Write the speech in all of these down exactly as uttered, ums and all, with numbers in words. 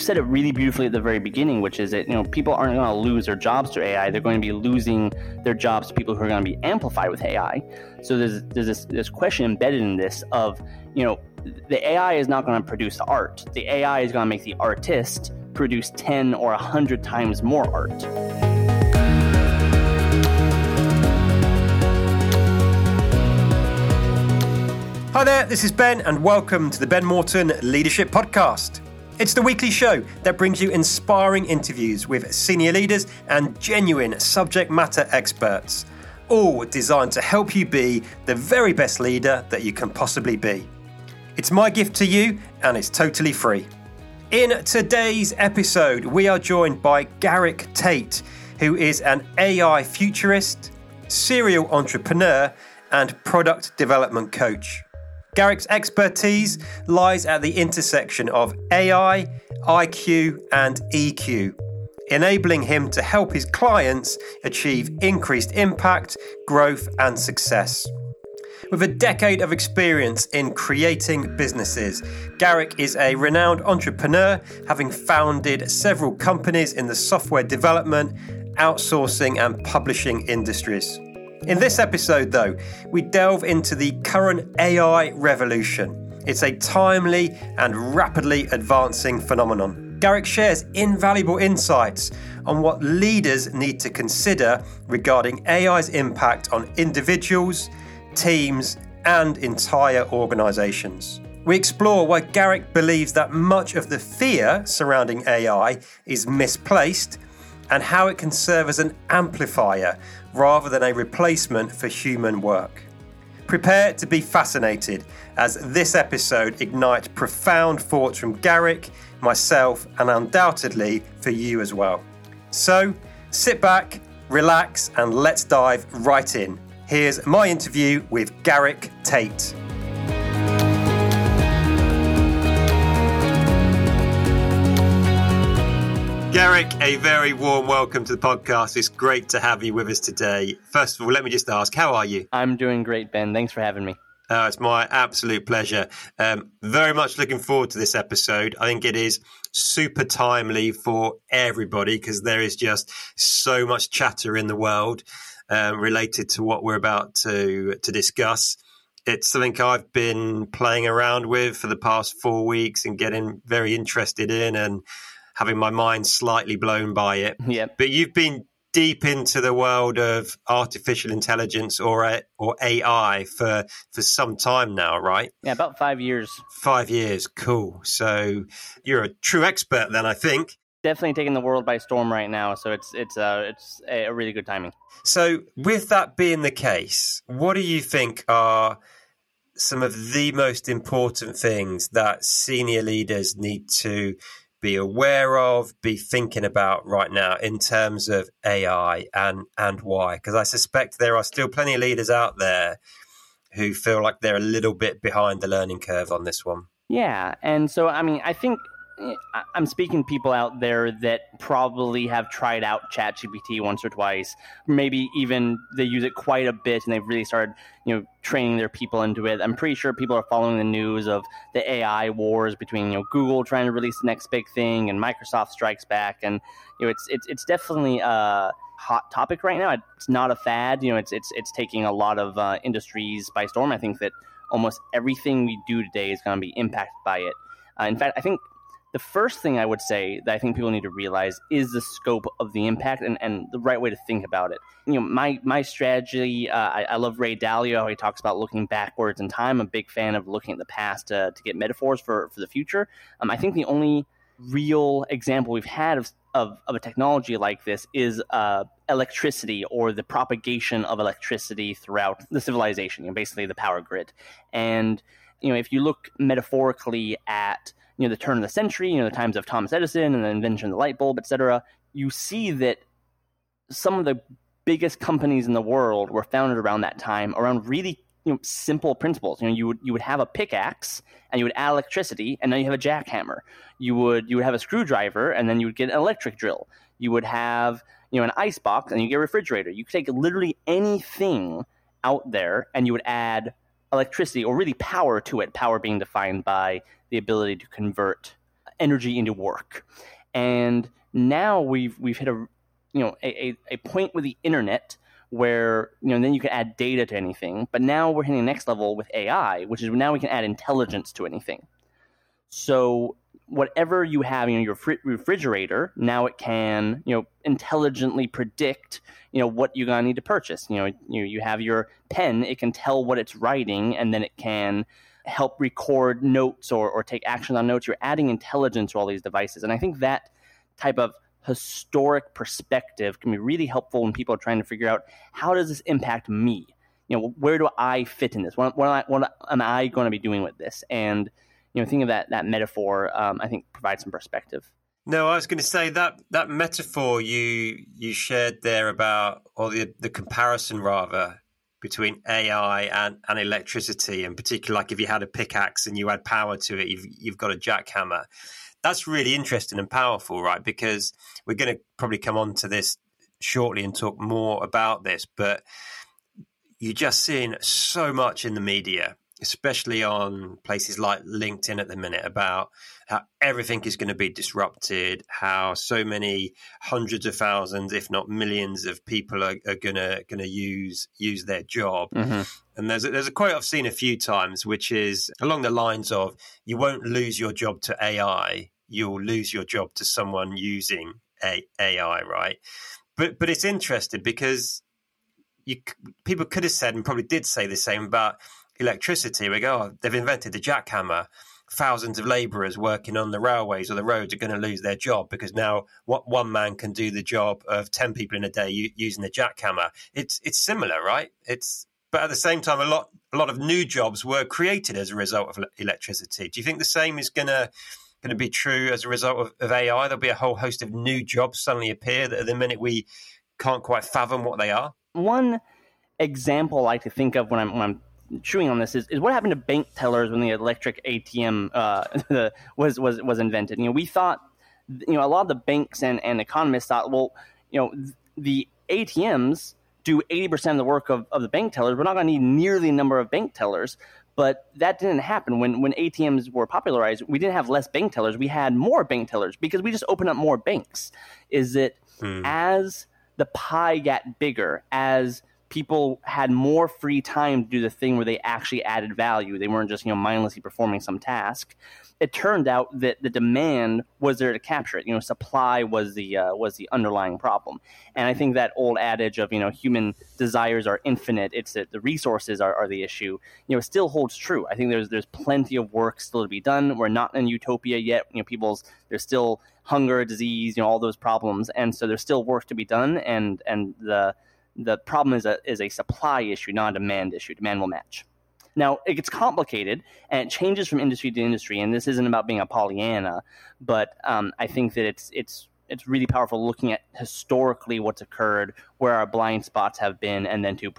you said it really beautifully at the very beginning, which is that, you know, people aren't going to lose their jobs to A I. They're going to be losing their jobs to people who are going to be amplified with A I. So there's there's this, this question embedded in this of, you know, the A I is not going to produce art. The A I is going to make the artist produce ten or one hundred times more art. Hi there, this is Ben, and welcome to the Ben Morton Leadership Podcast. It's the weekly show that brings you inspiring interviews with senior leaders and genuine subject matter experts, all designed to help you be the very best leader that you can possibly be. It's my gift to you, and it's totally free. In today's episode, we are joined by Garik Tate, who is an A I futurist, serial entrepreneur, and product development coach. Garik's expertise lies at the intersection of A I, I Q, and E Q, enabling him to help his clients achieve increased impact, growth, and success. With a decade of experience in creating businesses, Garik is a renowned entrepreneur, having founded several companies in the software development, outsourcing, and publishing industries. In this episode, though, we delve into the current A I revolution. It's a timely and rapidly advancing phenomenon. Garik shares invaluable insights on what leaders need to consider regarding A I's impact on individuals, teams, and entire organizations. We explore why Garik believes that much of the fear surrounding A I is misplaced and how it can serve as an amplifier rather than a replacement for human work. Prepare to be fascinated as this episode ignites profound thoughts from Garik, myself, and undoubtedly for you as well. So sit back, relax, and let's dive right in. Here's my interview with Garik Tate. Garik, a very warm welcome to the podcast. It's great to have you with us today. First of all, let me just ask, how are you? I'm doing great, Ben. Thanks for having me. Uh, it's my absolute pleasure. Um, very much looking forward to this episode. I think it is super timely for everybody because there is just so much chatter in the world uh, related to what we're about to, to discuss. It's something I've been playing around with for the past four weeks and getting very interested in and having my mind slightly blown by it. Yep. But you've been deep into the world of artificial intelligence or or A I for, for some time now, right? Yeah, about five years. Five years, cool. So you're a true expert then, I think. Definitely taking the world by storm right now, so it's it's uh, it's a really good timing. So with that being the case, what do you think are some of the most important things that senior leaders need to be aware of, be thinking about right now in terms of A I and, and why? Because I suspect there are still plenty of leaders out there who feel like they're a little bit behind the learning curve on this one. Yeah. And so, I mean, I think I'm speaking to people out there that probably have tried out ChatGPT once or twice, maybe even they use it quite a bit and they've really started, you know, training their people into it. I'm pretty sure people are following the news of the A I wars between, you know, Google trying to release the next big thing and Microsoft strikes back. And, you know, it's it's it's definitely a hot topic right now. It's not a fad. You know, it's it's it's taking a lot of uh, industries by storm. I think that almost everything we do today is going to be impacted by it. Uh, in fact, I think the first thing I would say that I think people need to realize is the scope of the impact and, and the right way to think about it. You know, my my strategy, uh, I, I love Ray Dalio, how he talks about looking backwards in time. I'm a big fan of looking at the past to, to get metaphors for, for the future. Um, I think the only real example we've had of, of, of a technology like this is uh, electricity or the propagation of electricity throughout the civilization, you know, basically the power grid. And, you know, if you look metaphorically at you know, the turn of the century, you know, the times of Thomas Edison and the invention of the light bulb, et cetera, you see that some of the biggest companies in the world were founded around that time around really, you know, simple principles. You know, you would you would have a pickaxe and you would add electricity and now you have a jackhammer. You would you would have a screwdriver and then you would get an electric drill. You would have, you know, an icebox and you get a refrigerator. You could take literally anything out there and you would add electricity or really power to it, power being defined by the ability to convert energy into work. And now we've we've hit a you know a, a point with the internet where you know then you can add data to anything, but now we're hitting the next level with A I, which is now we can add intelligence to anything. So whatever you have in you know, your fr- refrigerator, now it can you know intelligently predict you know what you're gonna need to purchase. You know you you have your pen, it can tell what it's writing, and then it can help record notes or or take action on notes. You're adding intelligence to all these devices, and I think that type of historic perspective can be really helpful when people are trying to figure out, how does this impact me? You know, where do I fit in this? What, what, am, I, what am I going to be doing with this? And, you know, think of that that metaphor, um, I think, provides some perspective. No, I was going to say that that metaphor you you shared there about, or the, the comparison rather, between A I and, and electricity, in particular, like if you had a pickaxe and you add power to it, you've you've got a jackhammer. That's really interesting and powerful, right? Because we're going to probably come on to this shortly and talk more about this, but you're just seeing so much in the media, especially on places like LinkedIn at the minute, about how everything is going to be disrupted, how so many hundreds of thousands, if not millions of people are, are going to going to use use their job. Mm-hmm. And there's a, there's a quote I've seen a few times, which is along the lines of, you won't lose your job to A I, you'll lose your job to someone using A I, right? But but it's interesting because you people could have said, and probably did say the same about electricity. We go, oh, they've invented the jackhammer. Thousands of labourers working on the railways or the roads are going to lose their job because now what one man can do the job of ten people in a day u- using the jackhammer. It's it's similar, right? It's but at the same time, a lot a lot of new jobs were created as a result of electricity. Do you think the same is going to going to be true as a result of, of A I? There'll be a whole host of new jobs suddenly appear that at the minute we can't quite fathom what they are. One example I like to think of when I'm, when I'm chewing on this is, is what happened to bank tellers when the electric A T M uh, was was was invented. You know, we thought, you know, a lot of the banks and, and economists thought, well, you know, the A T Ms do eighty percent of the work of, of the bank tellers. We're not going to need nearly the number of bank tellers. But that didn't happen. When when A T Ms were popularized, we didn't have less bank tellers. We had more bank tellers because we just opened up more banks. Is that hmm. as the pie got bigger, as people had more free time to do the thing where they actually added value, they weren't just, you know, mindlessly performing some task, it turned out that the demand was there to capture it. You know, supply was the uh, was the underlying problem. And I think that old adage of, you know, human desires are infinite, it's that the resources are, are the issue, you know, it still holds true. I think there's there's plenty of work still to be done. We're not in utopia yet. You know, people's, there's still hunger, disease, you know, all those problems. And so there's still work to be done, and and the The problem is a is a supply issue, not a demand issue. Demand will match. Now, it gets complicated, and it changes from industry to industry, and this isn't about being a Pollyanna, but um, I think that it's it's it's really powerful looking at historically what's occurred, where our blind spots have been, and then to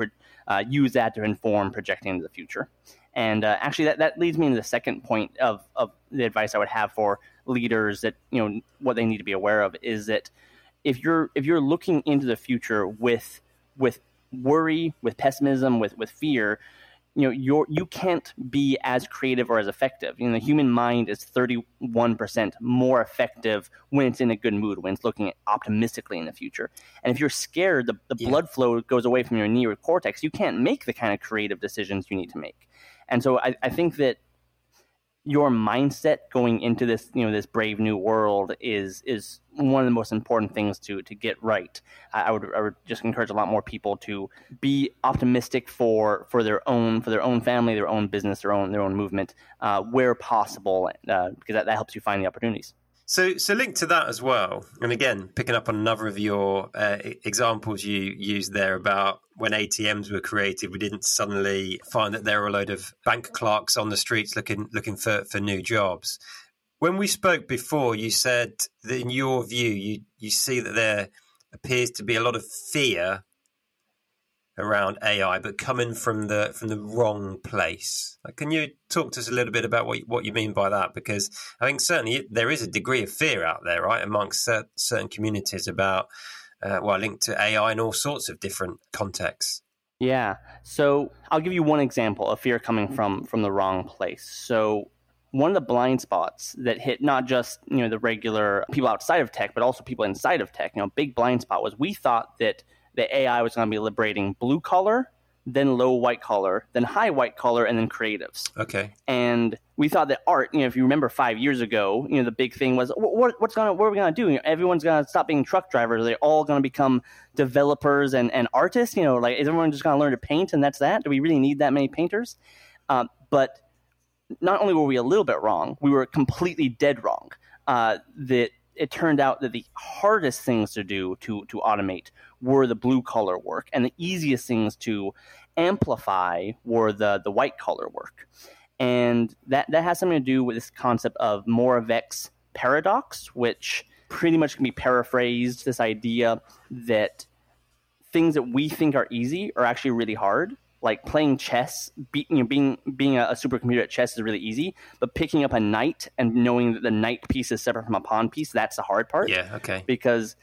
uh, use that to inform projecting into the future. And uh, actually, that, that leads me into the second point of, of the advice I would have for leaders, that, you know, what they need to be aware of is that if you're if you're looking into the future with with worry, with pessimism, with, with fear, you know, you're, you can't be as creative or as effective. You know, the human mind is thirty-one percent more effective when it's in a good mood, when it's looking optimistically in the future. And if you're scared, the, the yeah. blood flow goes away from your neocortex. You can't make the kind of creative decisions you need to make. And so I, I think that your mindset going into this, you know, this brave new world is is one of the most important things to to get right. I, I would I would just encourage a lot more people to be optimistic for for their own for their own family, their own business, their own their own movement, uh, where possible, uh, because that, that helps you find the opportunities. So so linked to that as well, and again picking up on another of your uh, examples you used there about when A T Ms were created, we didn't suddenly find that there were a load of bank clerks on the streets looking looking for, for new jobs. When we spoke before, you said that in your view, you, you see that there appears to be a lot of fear around A I, but coming from the from the wrong place. Can you talk to us a little bit about what you, what you mean by that? Because I think certainly there is a degree of fear out there, right, amongst cert, certain communities about, uh, well, linked to A I in all sorts of different contexts. Yeah. So I'll give you one example of fear coming from from the wrong place. So one of the blind spots that hit not just, you know, the regular people outside of tech, but also people inside of tech, you know, big blind spot was we thought that the A I was going to be liberating blue collar, then low white collar, then high white collar, and then creatives. Okay. And we thought that art, you know, if you remember five years ago, you know, the big thing was what, what's going to, what are we going to do? You know, everyone's going to stop being truck drivers. They're all going to become developers and, and artists, you know, like is everyone just going to learn to paint and that's that? Do we really need that many painters? Um, but not only were we a little bit wrong, we were completely dead wrong. Uh, that it turned out that the hardest things to do to to automate were the blue collar work, and the easiest things to amplify were the the white collar work. And that that has something to do with this concept of Moravec's paradox, which pretty much can be paraphrased this idea that things that we think are easy are actually really hard. Like playing chess, be, you know, being being a, a supercomputer at chess is really easy, but picking up a knight and knowing that the knight piece is separate from a pawn piece, that's the hard part. Yeah, okay. Because,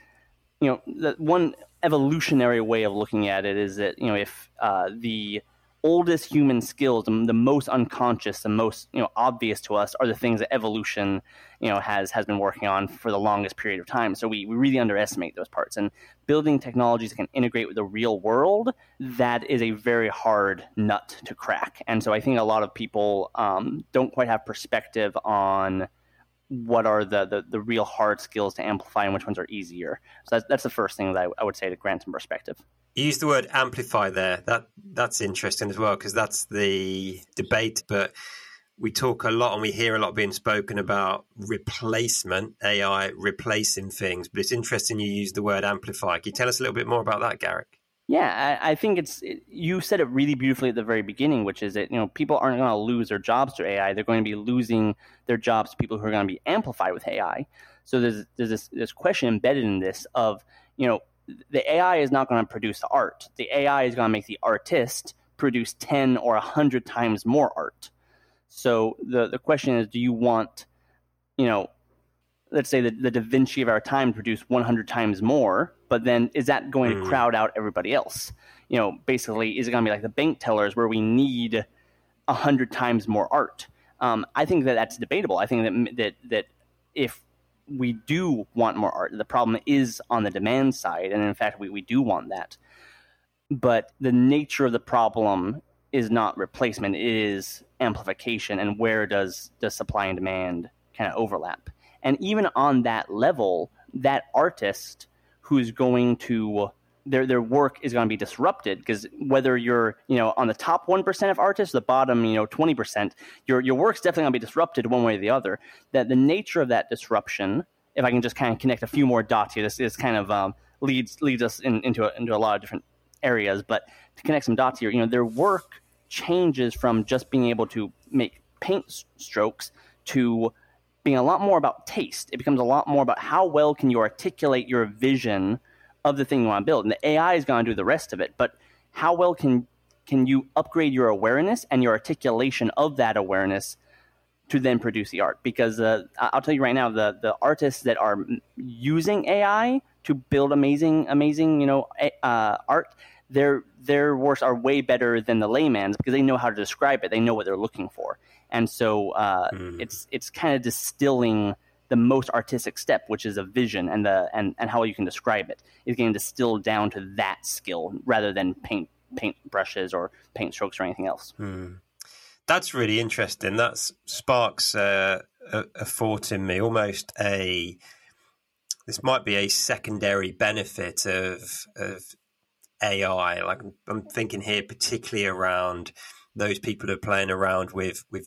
you know, the one evolutionary way of looking at it is that, you know, if uh, the oldest human skills, the, the most unconscious, the most, you know, obvious to us are the things that evolution, you know, has has been working on for the longest period of time. So we, we really underestimate those parts. And building technologies that can integrate with the real world, that is a very hard nut to crack. And so I think a lot of people um, don't quite have perspective on what are the, the, the real hard skills to amplify and which ones are easier. So that's, that's the first thing that I, I would say to grant some perspective. You used the word amplify there. That that's interesting as well, because that's the debate. But we talk a lot and we hear a lot being spoken about replacement, A I replacing things. But it's interesting you use the word amplify. Can you tell us a little bit more about that, Garik? Yeah, I, I think it's it, you said it really beautifully at the very beginning, which is that, you know, people aren't going to lose their jobs to A I. They're going to be losing their jobs to people who are going to be amplified with A I. So there's there's this, this question embedded in this of, you know, the A I is not going to produce the art. The A I is going to make the artist produce ten or one hundred times more art. So the, the question is, do you want, you know, let's say the, the Da Vinci of our time to produce one hundred times more, but then is that going mm. to crowd out everybody else? You know, basically, is it going to be like the bank tellers where we need one hundred times more art? Um, I think that that's debatable. I think that that that if we do want more art. The problem is on the demand side, and in fact, we, we do want that. But the nature of the problem is not replacement, it is amplification, and where does, does supply and demand kind of overlap? And even on that level, that artist who's going to... Their their work is going to be disrupted because whether you're, you know, on the top one percent of artists, the bottom, you know, twenty percent, your your work's definitely going to be disrupted one way or the other. That the nature of that disruption, if I can just kind of connect a few more dots here, this is kind of um, leads leads us in, into a, into a lot of different areas. But to connect some dots here, you know, their work changes from just being able to make paint strokes to being a lot more about taste. It becomes a lot more about how well can you articulate your vision of the thing you want to build, and the A I is going to do the rest of it, but how well can can you upgrade your awareness and your articulation of that awareness to then produce the art? Because uh, I'll tell you right now, the the artists that are using A I to build amazing amazing you know uh, art, their their works are way better than the layman's because they know how to describe it, they know what they're looking for, and so uh, mm. it's it's kind of distilling the most artistic step, which is a vision and the and, and how you can describe it, is getting distilled down to that skill rather than paint paint brushes or paint strokes or anything else. Hmm. That's really interesting. That sparks uh, a, a thought in me, almost a, this might be a secondary benefit of of A I. Like I'm thinking here particularly around those people who are playing around with, with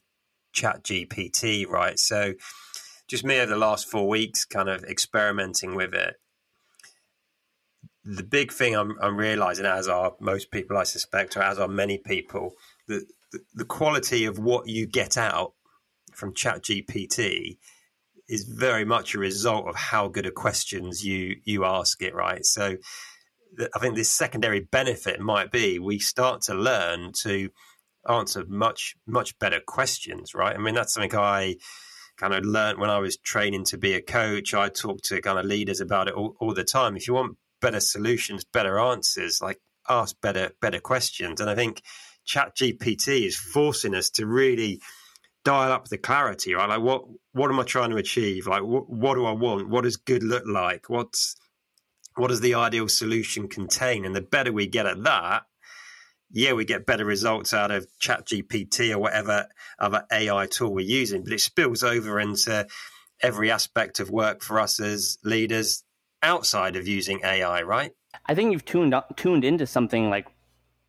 ChatGPT, right? So just me over the last four weeks kind of experimenting with it. The big thing I'm, I'm realizing, as are most people, I suspect, or as are many people, that the, the quality of what you get out from ChatGPT is very much a result of how good of questions you, you ask it, right? So th- I think this secondary benefit might be we start to learn to answer much, much better questions, right? I mean, that's something I... kind of learned when I was training to be a coach. I talked to kind of leaders about it all, all the time. If you want better solutions, better answers, like ask better, better questions. And I think ChatGPT is forcing us to really dial up the clarity, right? Like, what what am I trying to achieve? Like, wh- what do I want? What does good look like? What's what does the ideal solution contain? And the better we get at that, yeah, we get better results out of ChatGPT or whatever other A I tool we're using. But it spills over into every aspect of work for us as leaders outside of using A I, right? I think you've tuned up, tuned into something like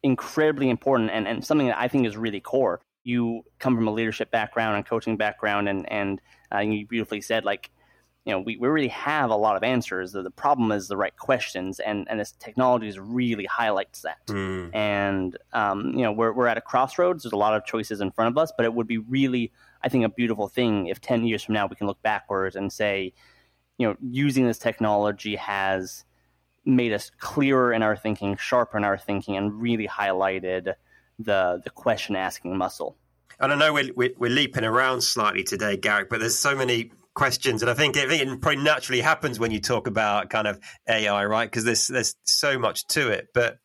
incredibly important and, and something that I think is really core. You come from a leadership background and coaching background, and and uh, you beautifully said, like, you know, we, we really have a lot of answers. The, the problem is the right questions, and, and this technology really highlights that. Mm. And, um, you know, we're we're at a crossroads. There's a lot of choices in front of us, but it would be really, I think, a beautiful thing if ten years from now we can look backwards and say, you know, using this technology has made us clearer in our thinking, sharper in our thinking, and really highlighted the the question asking muscle. And I know we're, we're, we're leaping around slightly today, Garik, but there's so many questions. And I think, I think it probably naturally happens when you talk about kind of A I, right? Because there's, there's so much to it. But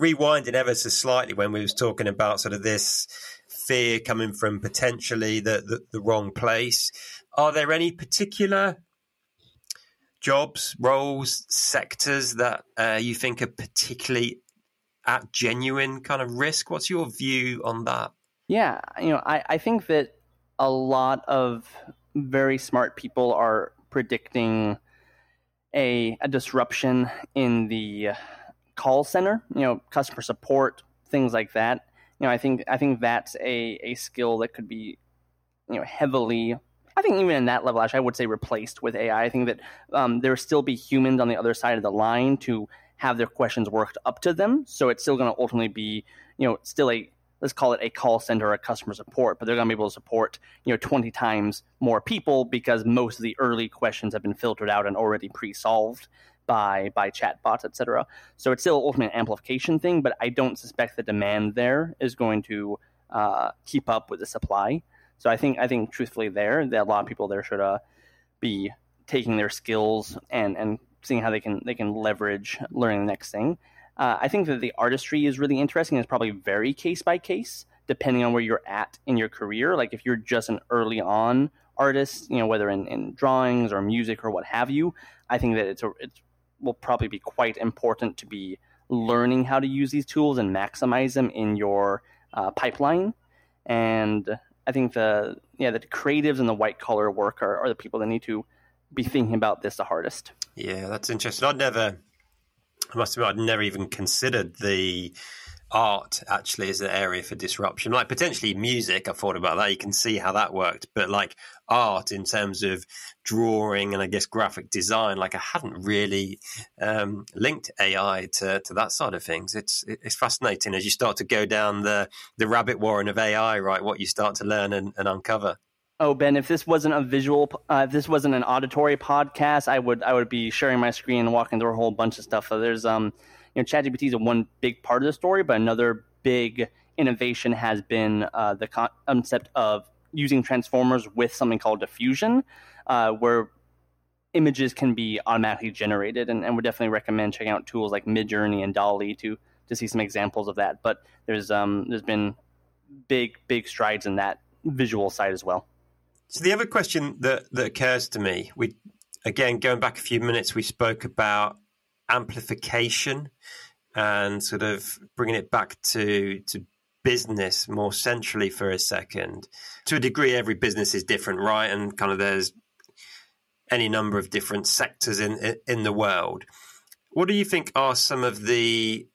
rewinding ever so slightly when we was talking about sort of this fear coming from potentially the, the, the wrong place, are there any particular jobs, roles, sectors that uh, you think are particularly at genuine kind of risk? What's your view on that? Yeah, you know, I, I think that a lot of very smart people are predicting a, a disruption in the call center, you know, customer support, things like that. You know, I think I think that's a, a skill that could be, you know, heavily, I think even in that level, actually, I would say replaced with A I. I think that um, there will still be humans on the other side of the line to have their questions worked up to them. So it's still going to ultimately be, you know, still a, let's call it a call center or a customer support, but they're going to be able to support, you know, twenty times more people because most of the early questions have been filtered out and already pre-solved by by chatbots, et cetera. So it's still ultimately an amplification thing, but I don't suspect the demand there is going to uh, keep up with the supply. So I think I think truthfully there that a lot of people there should uh, be taking their skills and, and seeing how they can they can leverage learning the next thing. Uh, I think that the artistry is really interesting. It's probably very case by case depending on where you're at in your career. Like if you're just an early on artist, you know, whether in, in drawings or music or what have you, I think that it's a, it will probably be quite important to be learning how to use these tools and maximize them in your uh, pipeline. And I think the yeah the creatives and the white collar work are, are the people that need to be thinking about this the hardest. Yeah, that's interesting. I'd never, I must admit, I'd never even considered the art actually as an area for disruption. Like potentially music, I thought about that. You can see how that worked, but like art in terms of drawing and I guess graphic design, like I hadn't really um, linked A I to, to that side of things. It's it's fascinating as you start to go down the, the rabbit warren of A I, right? What you start to learn and, and uncover. Oh, Ben, if this wasn't a visual, uh, if this wasn't an auditory podcast, I would I would be sharing my screen and walking through a whole bunch of stuff. So there's, um, you know, ChatGPT is one big part of the story, but another big innovation has been uh, the concept of using transformers with something called diffusion, uh, where images can be automatically generated. And, and we definitely recommend checking out tools like Mid Journey and DALL-E to to see some examples of that. But there's um there's been big big strides in that visual side as well. So the other question that, that occurs to me, we again going back a few minutes, we spoke about amplification and sort of bringing it back to to business more centrally for a second. To a degree, every business is different, right? And kind of there's any number of different sectors in in the world. What do you think are some of the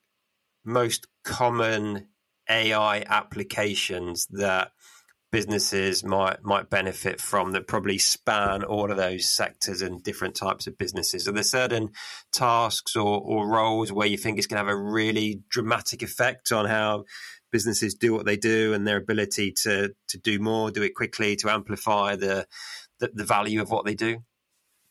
most common A I applications that businesses might might benefit from that probably span all of those sectors and different types of businesses? Are there certain tasks or, or roles where you think it's going to have a really dramatic effect on how businesses do what they do and their ability to to do more, do it quickly, to amplify the the, the value of what they do?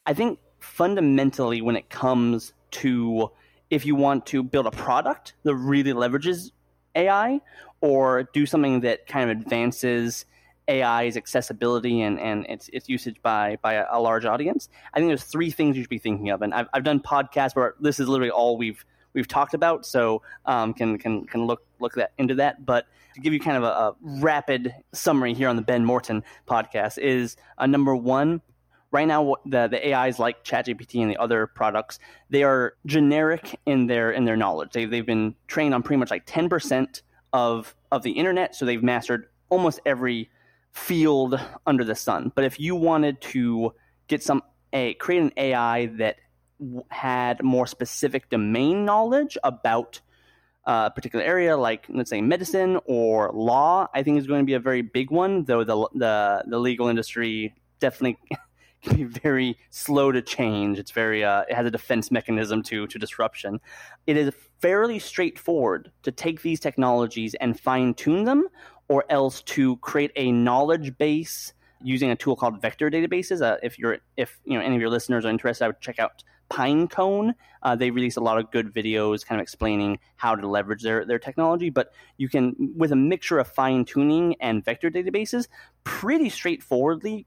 I think fundamentally when it comes to if you want to build a product that really leverages A I or do something that kind of advances A I's accessibility and, and its its usage by by a, a large audience, I think there's three things you should be thinking of. And I've I've done podcasts where this is literally all we've we've talked about, so um, can can can look look that into that. But to give you kind of a, a rapid summary here on the Ben Morton podcast is uh, number one. Right now, the, the A Is like ChatGPT and the other products, they are generic in their in their knowledge. They they've been trained on pretty much like ten percent of of the internet, so they've mastered almost every field under the sun. But if you wanted to get some a create an A I that had more specific domain knowledge about a particular area, like let's say medicine or law, I think is going to be a very big one. Though the the the legal industry definitely can be very slow to change. It's very uh, it has a defense mechanism to to disruption. It is fairly straightforward to take these technologies and fine tune them, or else to create a knowledge base using a tool called vector databases. Uh, if you're if you know any of your listeners are interested, I would check out Pinecone. Uh, they release a lot of good videos kind of explaining how to leverage their, their technology, but you can, with a mixture of fine-tuning and vector databases, pretty straightforwardly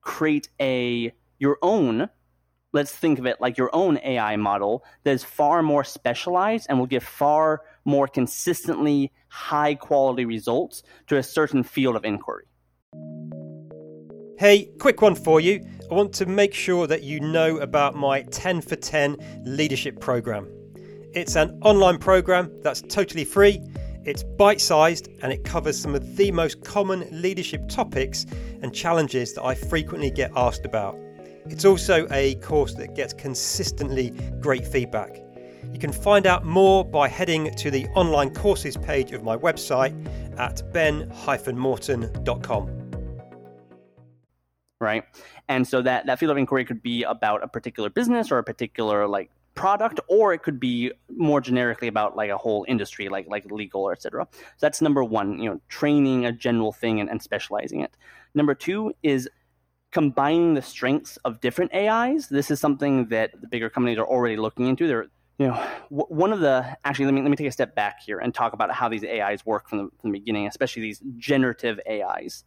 create a your own, let's think of it like your own A I model that is far more specialized and will give far more consistently high-quality results to a certain field of inquiry. Hey, quick one for you. I want to make sure that you know about my ten for ten leadership program. It's an online program that's totally free, it's bite-sized, and it covers some of the most common leadership topics and challenges that I frequently get asked about. It's also a course that gets consistently great feedback. You can find out more by heading to the online courses page of my website at ben dash morton dot com. Right. And so that, that field of inquiry could be about a particular business or a particular like product, or it could be more generically about like a whole industry, like like legal or et cetera. So that's number one, you know, training a general thing and, and specializing it. Number two is combining the strengths of different A Is. This is something that the bigger companies are already looking into. They're, you know, one of the actually let me let me take a step back here and talk about how these A Is work from the, from the beginning, especially these generative A Is.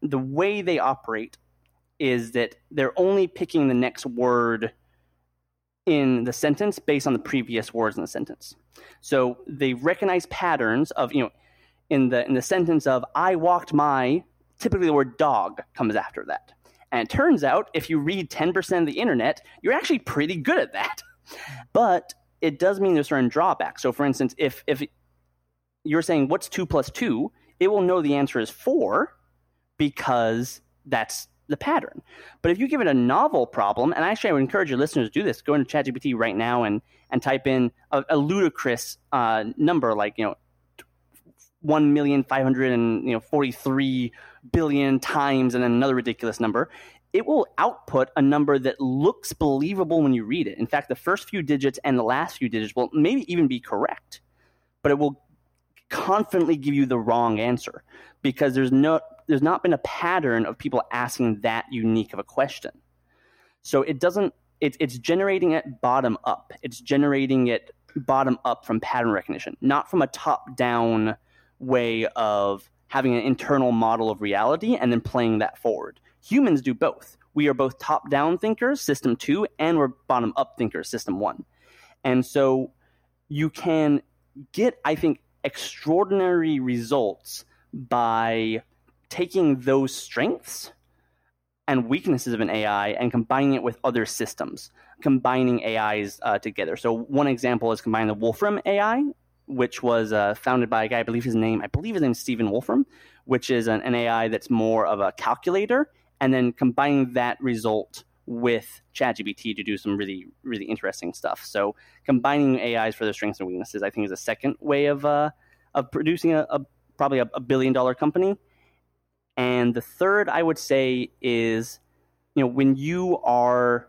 The way they operate is that they're only picking the next word in the sentence based on the previous words in the sentence. So they recognize patterns of, you know, in the in the sentence of I walked my, typically the word dog comes after that. And it turns out if you read ten percent of the internet, you're actually pretty good at that. But it does mean there's certain drawbacks. So for instance, if if you're saying what's two plus two, it will know the answer is four, because that's the pattern. But if you give it a novel problem, and actually I would encourage your listeners to do this, go into ChatGPT right now and, and type in a, a ludicrous uh, number like, you know, one million five hundred forty-three billion times and then another ridiculous number. It will output a number that looks believable when you read it. In fact, the first few digits and the last few digits will maybe even be correct, but it will confidently give you the wrong answer because there's no... there's not been a pattern of people asking that unique of a question. So it doesn't, it, it's generating it bottom up. It's generating it bottom up from pattern recognition, not from a top down way of having an internal model of reality and then playing that forward. Humans do both. We are both top down thinkers, system two, and we're bottom up thinkers, system one. And so you can get, I think, extraordinary results by taking those strengths and weaknesses of an A I and combining it with other systems, combining A Is uh, together. So one example is combining the Wolfram A I, which was uh, founded by a guy, I believe his name, I believe his name is Stephen Wolfram, which is an, an A I that's more of a calculator, and then combining that result with ChatGPT to do some really, really interesting stuff. So combining A Is for their strengths and weaknesses, I think, is a second way of uh, of producing a, a probably a, a billion-dollar company. And the third, I would say, is, you know, when you are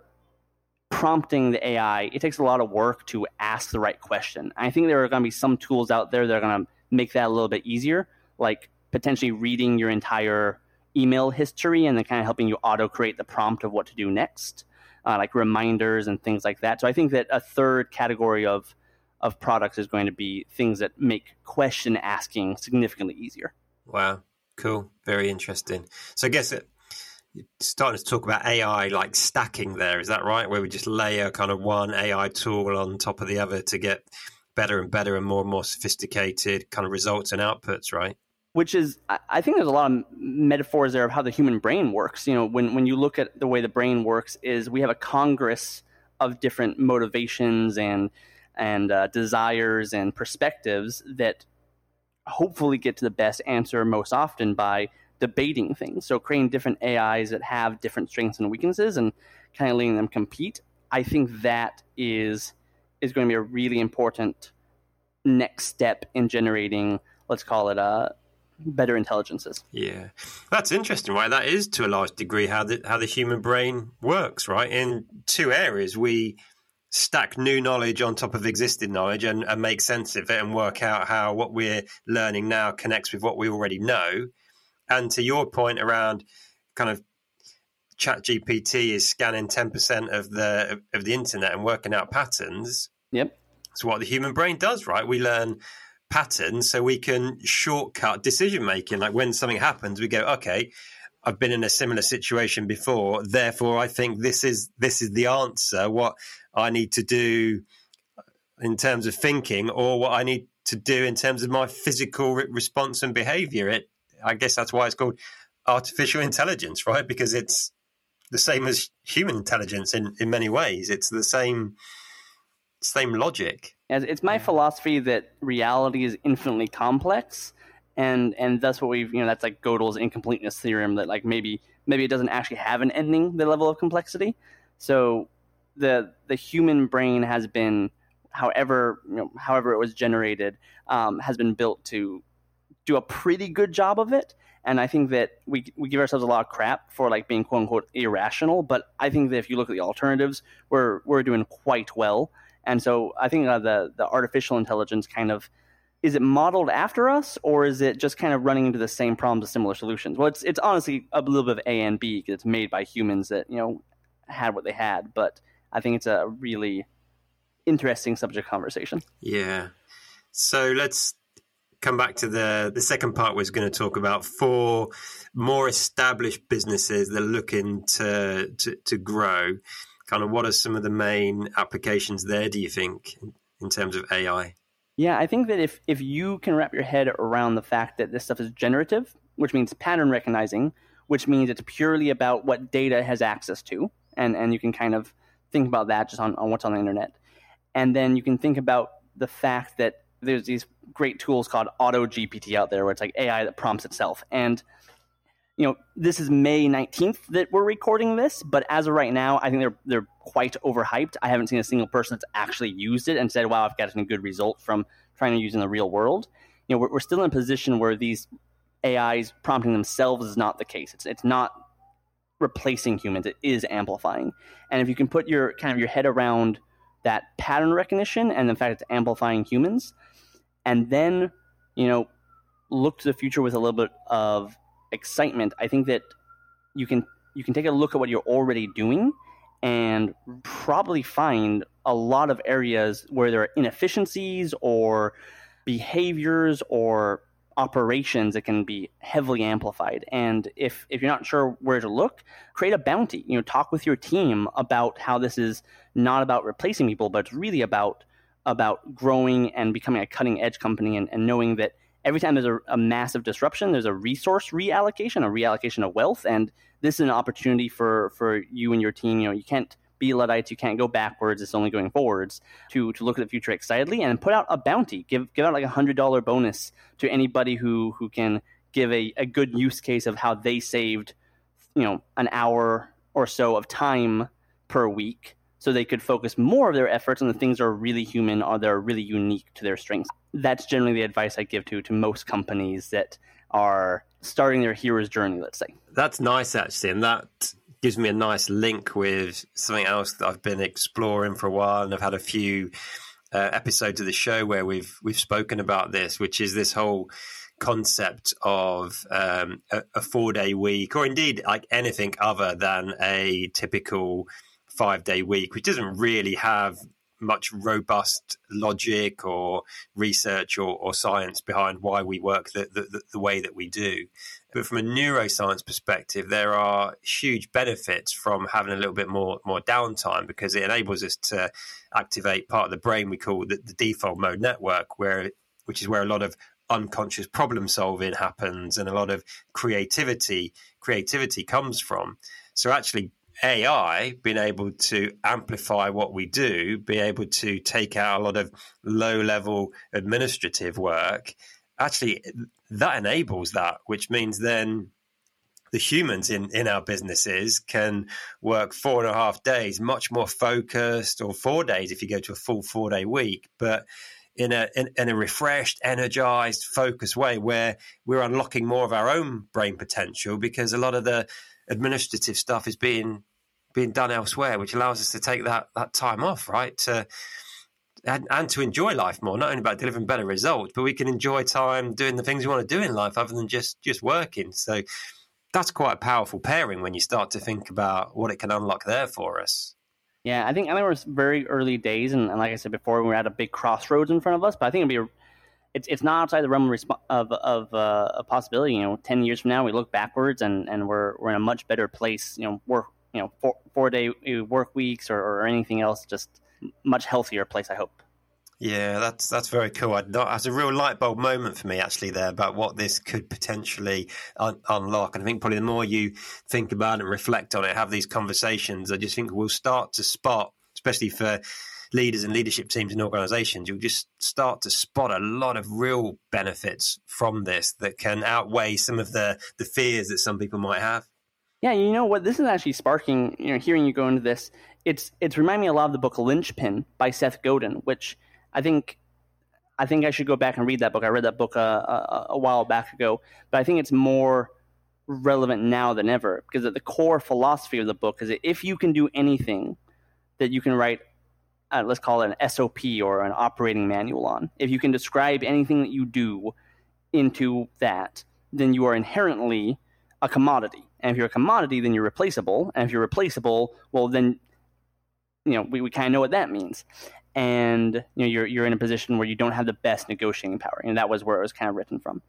prompting the A I, it takes a lot of work to ask the right question. I think there are going to be some tools out there that are going to make that a little bit easier, like potentially reading your entire email history and then kind of helping you auto-create the prompt of what to do next, uh, like reminders and things like that. So I think that a third category of of products is going to be things that make question asking significantly easier. Wow. Cool. Very interesting. So I guess it, you started to talk about A I like stacking there. Is that right? Where we just layer kind of one A I tool on top of the other to get better and better and more and more sophisticated kind of results and outputs, right? Which is, I think there's a lot of metaphors there of how the human brain works. You know, when, when you look at the way the brain works is we have a congress of different motivations and and uh, desires and perspectives that hopefully get to the best answer most often by debating things. So creating different A Is that have different strengths and weaknesses and kind of letting them compete. I think that is is going to be a really important next step in generating, let's call it a better intelligences. Yeah, that's interesting, right? That is to a large degree how the how the human brain works, right? In two areas, we stack new knowledge on top of existing knowledge and, and make sense of it and work out how what we're learning now connects with what we already know. And to your point around kind of ChatGPT is scanning ten percent of the of the internet and working out patterns. Yep, it's what the human brain does, right? We learn patterns so we can shortcut decision making. Like when something happens, we go, okay, I've been in a similar situation before, therefore I think this is this is the answer, what I need to do in terms of thinking or what I need to do in terms of my physical re- response and behavior. It I guess that's why it's called artificial intelligence, right? Because it's the same as human intelligence in in many ways. It's the same same logic. It's my philosophy that reality is infinitely complex, and, and that's what we've, you know, that's like Gödel's incompleteness theorem, that like maybe maybe it doesn't actually have an ending, the level of complexity. So the the human brain has been, however you know, however it was generated, um, has been built to do a pretty good job of it. And I think that we we give ourselves a lot of crap for like being quote unquote irrational, but I think that if you look at the alternatives, we're we're doing quite well. And so I think uh, the, the artificial intelligence kind of, is it modeled after us or is it just kind of running into the same problems with similar solutions? Well, it's it's honestly a little bit of A and B because it's made by humans that, you know, had what they had. But I think it's a really interesting subject conversation. Yeah. So let's come back to the, the second part was going to talk about four more established businesses that are looking to to, to grow. Kind of what are some of the main applications there, do you think, in terms of A I? Yeah, I think that if, if you can wrap your head around the fact that this stuff is generative, which means pattern recognizing, which means it's purely about what data has access to, and, and you can kind of think about that just on, on what's on the internet. And then you can think about the fact that there's these great tools called AutoGPT out there where it's like A I that prompts itself. And you know, this is May nineteenth that we're recording this, but as of right now, I think they're they're quite overhyped. I haven't seen a single person that's actually used it and said, wow, I've gotten a good result from trying to use it in the real world. You know, we're, we're still in a position where these A Is prompting themselves is not the case. It's it's not replacing humans. It is amplifying. And if you can put your kind of your head around that pattern recognition and the fact it's amplifying humans, and then, you know, look to the future with a little bit of excitement, I think that you can you can take a look at what you're already doing and probably find a lot of areas where there are inefficiencies or behaviors or operations that can be heavily amplified. And if if you're not sure where to look, create a bounty. You know, talk with your team about how this is not about replacing people, but it's really about about growing and becoming a cutting edge company and, and knowing that every time there's a, a massive disruption, there's a resource reallocation, a reallocation of wealth, and this is an opportunity for, for you and your team. You know, you can't be Luddites, you can't go backwards, it's only going forwards, to to look at the future excitedly and put out a bounty. Give give out like a one hundred dollars bonus to anybody who, who can give a, a good use case of how they saved, you know, an hour or so of time per week so they could focus more of their efforts on the things that are really human or that are really unique to their strengths. That's generally the advice I give to to most companies that are starting their hero's journey, let's say. That's nice, actually, and that gives me a nice link with something else that I've been exploring for a while, and I've had a few uh, episodes of the show where we've we've spoken about this, which is this whole concept of um, a, a four-day week, or indeed like anything other than a typical five-day week, which doesn't really have much robust logic or research or, or science behind why we work the, the, the way that we do. But from a neuroscience perspective, there are huge benefits from having a little bit more more downtime, because it enables us to activate part of the brain we call the, the default mode network, where which is where a lot of unconscious problem solving happens and a lot of creativity creativity comes from. So actually, A I being able to amplify what we do, be able to take out a lot of low level administrative work, actually that enables that, which means then the humans in, in our businesses can work four and a half days, much more focused, or four days if you go to a full four day week, but in a in, in a refreshed, energized, focused way where we're unlocking more of our own brain potential, because a lot of the administrative stuff is being being done elsewhere, which allows us to take that that time off, right? To and, and to enjoy life more, not only about delivering better results, but we can enjoy time doing the things we want to do in life other than just just working. So that's quite a powerful pairing when you start to think about what it can unlock there for us. Yeah, I think I remember it's very early days, and, and like I said before, we were at a big crossroads in front of us. But I think it'd be a, it's it's not outside the realm of of, of uh, a possibility. You know, ten years from now, we look backwards and, and we're we're in a much better place. You know, work you know four four day work weeks or, or anything else, just much healthier place, I hope. Yeah, that's that's very cool. I, that's a real light bulb moment for me, actually, there about what this could potentially un- unlock. And I think probably the more you think about it and reflect on it, have these conversations, I just think we'll start to spot, especially for leaders and leadership teams and organizations, you'll just start to spot a lot of real benefits from this that can outweigh some of the, the fears that some people might have. Yeah, you know what? This is actually sparking, you know, hearing you go into this. It's it's reminding me a lot of the book Linchpin by Seth Godin, which I think I think I should go back and read that book. I read that book uh, a, a while back ago, but I think it's more relevant now than ever, because at the core philosophy of the book is that if you can do anything that you can write, uh, let's call it an S O P or an operating manual on, if you can describe anything that you do into that, then you are inherently a commodity. And if you're a commodity, then you're replaceable. And if you're replaceable, well, then you know we, we kind of know what that means. And you know, you're you're in a position where you don't have the best negotiating power. And that was where it was kind of written from.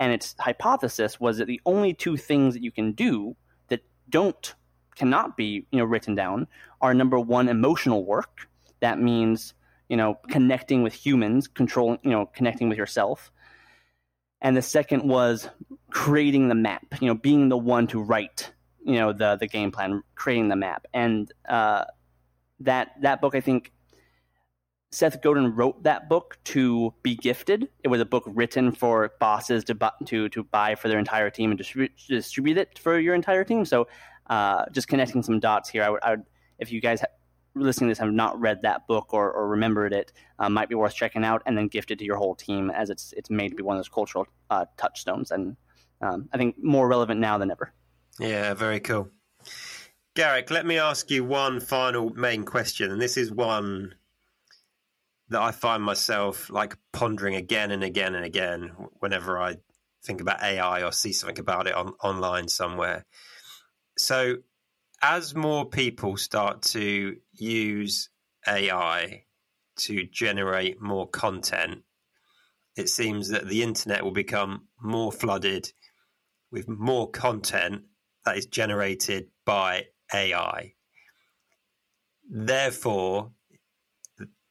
And its hypothesis was that the only two things that you can do that don't cannot be you know written down are, number one, emotional work. That means you know connecting with humans, controlling you know connecting with yourself. And the second was creating the map. You know, being the one to write you know the the game plan, creating the map. And uh, that that book, I think. Seth Godin wrote that book to be gifted. It was a book written for bosses to buy, to, to buy for their entire team and distribute, distribute it for your entire team. So uh, just connecting some dots here, I would, I would if you guys ha- listening to this have not read that book or, or remembered it, uh, might be worth checking out and then gift it to your whole team, as it's it's made to be one of those cultural uh, touchstones. And um, I think more relevant now than ever. Yeah, very cool. Garik, let me ask you one final main question, and this is one that I find myself like pondering again and again and again whenever I think about A I or see something about it on, online somewhere. So as more people start to use A I to generate more content, it seems that the internet will become more flooded with more content that is generated by A I. Therefore,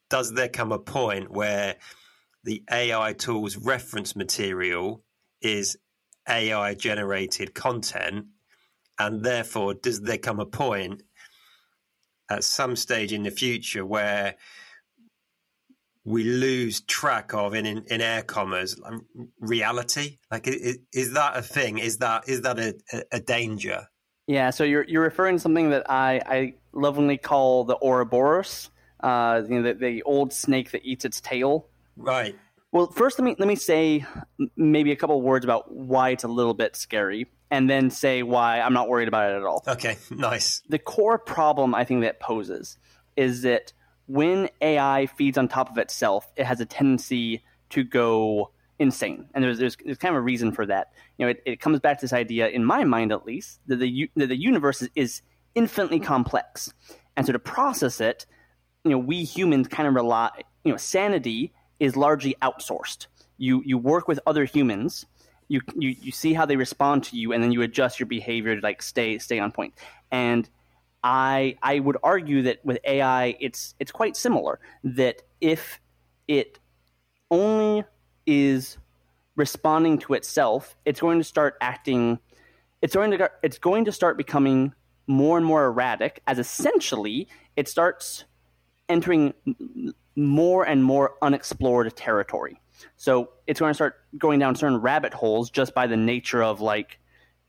does there come a point where the A I tool's reference material is A I-generated content, and therefore does there come a point at some stage in the future where we lose track of, in, in, in air commas, reality? Like, is, is that a thing? Is that is that a, a danger? Yeah, so you're you're referring to something that I, I lovingly call the Ouroboros. Uh, you know, the, the old snake that eats its tail. Right. Well, first let me let me say maybe a couple words about why it's a little bit scary, and then say why I'm not worried about it at all. Okay, nice. The core problem I think that poses is that when A I feeds on top of itself, it has a tendency to go insane, and there's there's, there's kind of a reason for that. You know, it, it comes back to this idea, in my mind at least, that the that the universe is, is infinitely complex, and so to process it, you know, we humans kind of rely, you know, sanity is largely outsourced. You you work with other humans, you you you see how they respond to you, and then you adjust your behavior to like stay stay on point. And I I would argue that with A I, it's it's quite similar. That if it only is responding to itself, it's going to start acting. It's going to it's going to start becoming more and more erratic, as essentially it starts entering more and more unexplored territory. So it's going to start going down certain rabbit holes just by the nature of like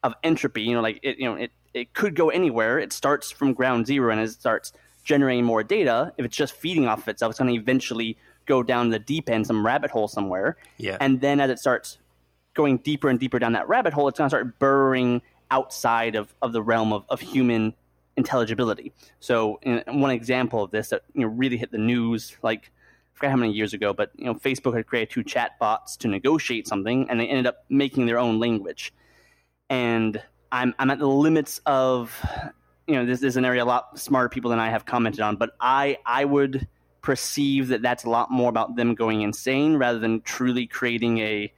of entropy. You know, like it, you know, it, it could go anywhere. It starts from ground zero, and as it starts generating more data, if it's just feeding off of itself, it's going to eventually go down the deep end, some rabbit hole somewhere. Yeah. And then as it starts going deeper and deeper down that rabbit hole, it's going to start burrowing outside of, of the realm of, of human intelligibility. So in, in one example of this that you know really hit the news, like I forgot how many years ago, but you know, Facebook had created two chat bots to negotiate something, and they ended up making their own language. And I'm I'm at the limits of, you know, this, this is an area a lot smarter people than I have commented on, but I I would perceive that that's a lot more about them going insane rather than truly creating a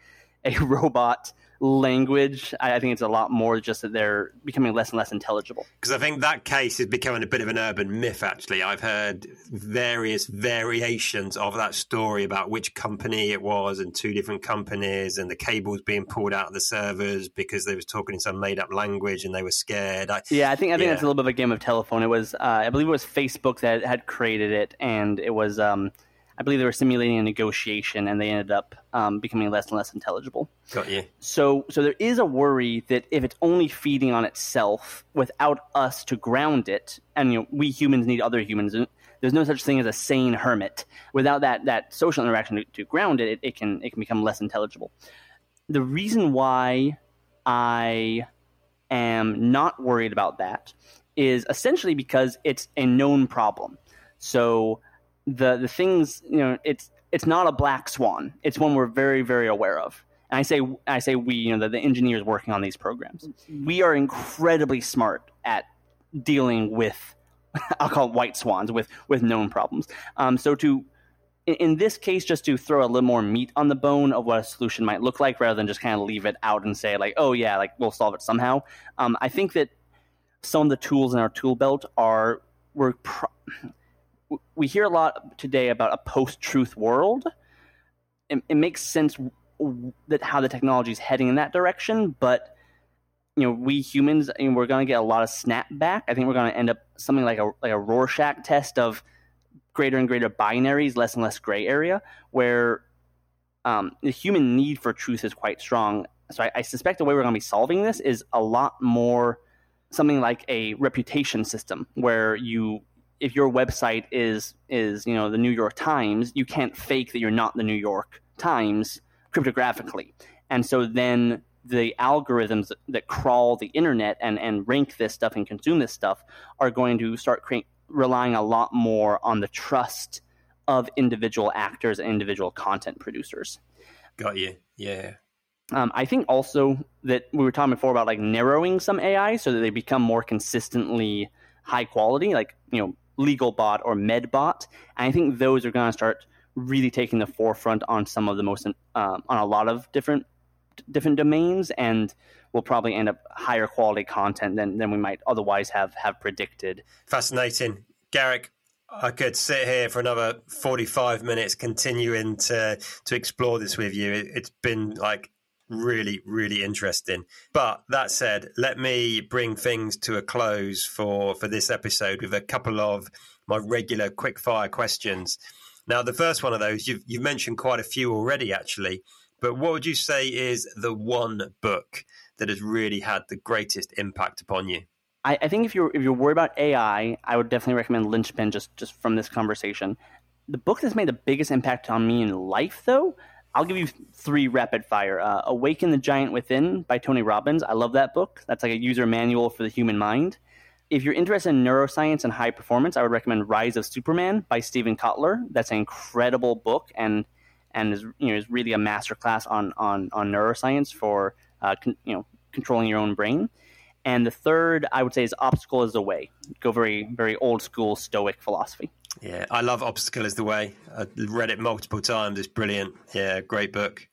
a robot language. I, I think it's a lot more just that they're becoming less and less intelligible. Because I think that case is becoming a bit of an urban myth, actually. I've heard various variations of that story about which company it was and two different companies and the cables being pulled out of the servers because they was talking in some made-up language and they were scared. I, yeah, I think I think yeah. that's a little bit of a game of telephone. It was, uh, I believe it was Facebook that had created it, and it was... Um, I believe they were simulating a negotiation, and they ended up um, becoming less and less intelligible. Got you. So, so there is a worry that if it's only feeding on itself without us to ground it, and you know, we humans need other humans. There's no such thing as a sane hermit. Without that that social interaction to, to ground it, it, it can it can become less intelligible. The reason why I am not worried about that is essentially because it's a known problem. So. The the things, you know, it's it's not a black swan. It's one we're very, very aware of. And I say I say we, you know, the, the engineers working on these programs. We are incredibly smart at dealing with, I'll call it white swans, with, with known problems. Um, so to, in, in this case, just to throw a little more meat on the bone of what a solution might look like rather than just kind of leave it out and say like, oh yeah, like we'll solve it somehow. Um, I think that some of the tools in our tool belt are, we're pro- we hear a lot today about a post-truth world. It, it makes sense that how the technology is heading in that direction, but you know, we humans, I mean, we're going to get a lot of snapback. I think we're going to end up something like a like a Rorschach test of greater and greater binaries, less and less gray area, where um, the human need for truth is quite strong. So I, I suspect the way we're going to be solving this is a lot more something like a reputation system, where you. If your website is, is you know, the New York Times, you can't fake that you're not the New York Times cryptographically. And so then the algorithms that, that crawl the internet and, and rank this stuff and consume this stuff are going to start create, relying a lot more on the trust of individual actors and individual content producers. Got you. Yeah. Um, I think also that we were talking before about like narrowing some A I so that they become more consistently high quality, like, you know, legal bot or med bot. And I think those are going to start really taking the forefront on some of the most, um, on a lot of different, different domains, and we'll probably end up higher quality content than, than we might otherwise have, have predicted. Fascinating. Garik, I could sit here for another forty-five minutes continuing to, to explore this with you. It, it's been like really, really interesting. But that said, let me bring things to a close for, for this episode with a couple of my regular quickfire questions. Now, the first one of those, you've, you've mentioned quite a few already, actually, but what would you say is the one book that has really had the greatest impact upon you? I, I think if you're if you're worried about A I, I would definitely recommend Linchpin just, just from this conversation. The book that's made the biggest impact on me in life, though, I'll give you three rapid fire. Uh, Awaken the Giant Within by Tony Robbins. I love that book. That's like a user manual for the human mind. If you're interested in neuroscience and high performance, I would recommend Rise of Superman by Stephen Kotler. That's an incredible book, and and is, you know, is really a masterclass on on on neuroscience for uh, con- you know controlling your own brain. And the third, I would say, is Obstacle is the Way. Go very, very old school Stoic philosophy. Yeah, I love Obstacle is the Way. I read it multiple times. It's brilliant. Yeah, great book.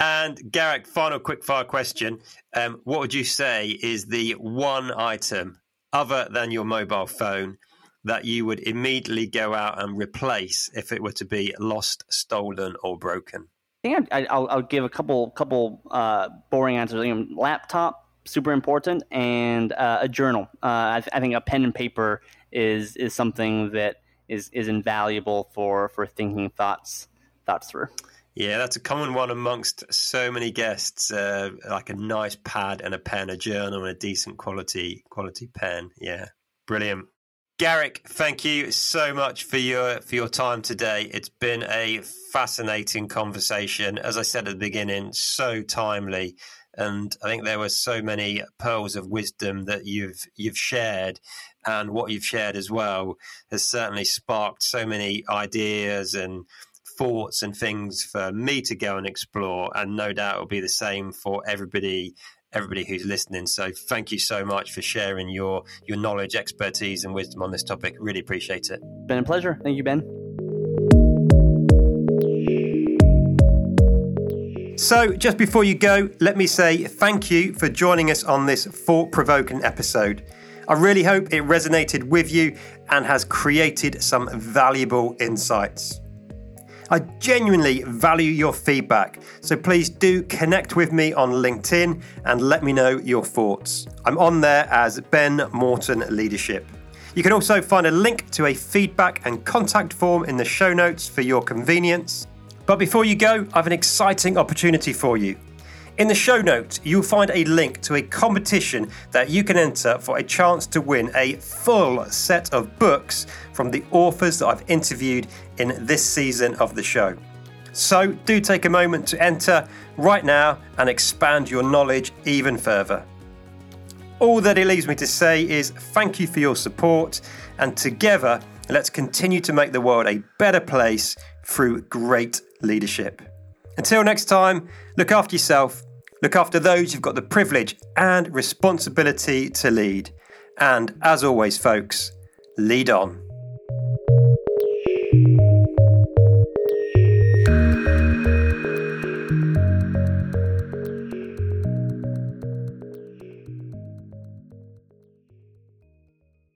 And Garik, final quickfire question. Um, what would you say is the one item other than your mobile phone that you would immediately go out and replace if it were to be lost, stolen, or broken? I think I'd, I'll, I'll give a couple couple uh, boring answers. You know, laptop, super important, and uh, a journal. Uh, I, th- I think a pen and paper is is something that is, is invaluable for, for thinking thoughts thoughts through. Yeah, that's a common one amongst so many guests, uh, like a nice pad and a pen, a journal, and a decent quality quality pen. Yeah, brilliant. Garik, thank you so much for your for your time today. It's been a fascinating conversation. As I said at the beginning, so timely. And I think there were so many pearls of wisdom that you've you've shared, and what you've shared as well has certainly sparked so many ideas and thoughts and things for me to go and explore, and no doubt it'll be the same for everybody everybody who's listening. So thank you so much for sharing your your knowledge, expertise, and wisdom on this topic. Really appreciate it. Been a pleasure. Thank you, Ben. So just before you go, let me say thank you for joining us on this thought-provoking episode. I really hope it resonated with you and has created some valuable insights. I genuinely value your feedback, so please do connect with me on LinkedIn and let me know your thoughts. I'm on there as Ben Morton Leadership. You can also find a link to a feedback and contact form in the show notes for your convenience. But before you go, I have an exciting opportunity for you. In the show notes, you'll find a link to a competition that you can enter for a chance to win a full set of books from the authors that I've interviewed in this season of the show. So do take a moment to enter right now and expand your knowledge even further. All that it leaves me to say is thank you for your support, and together, let's continue to make the world a better place through great leadership. Until next time, look after yourself, look after those you've got the privilege and responsibility to lead. And as always, folks, lead on.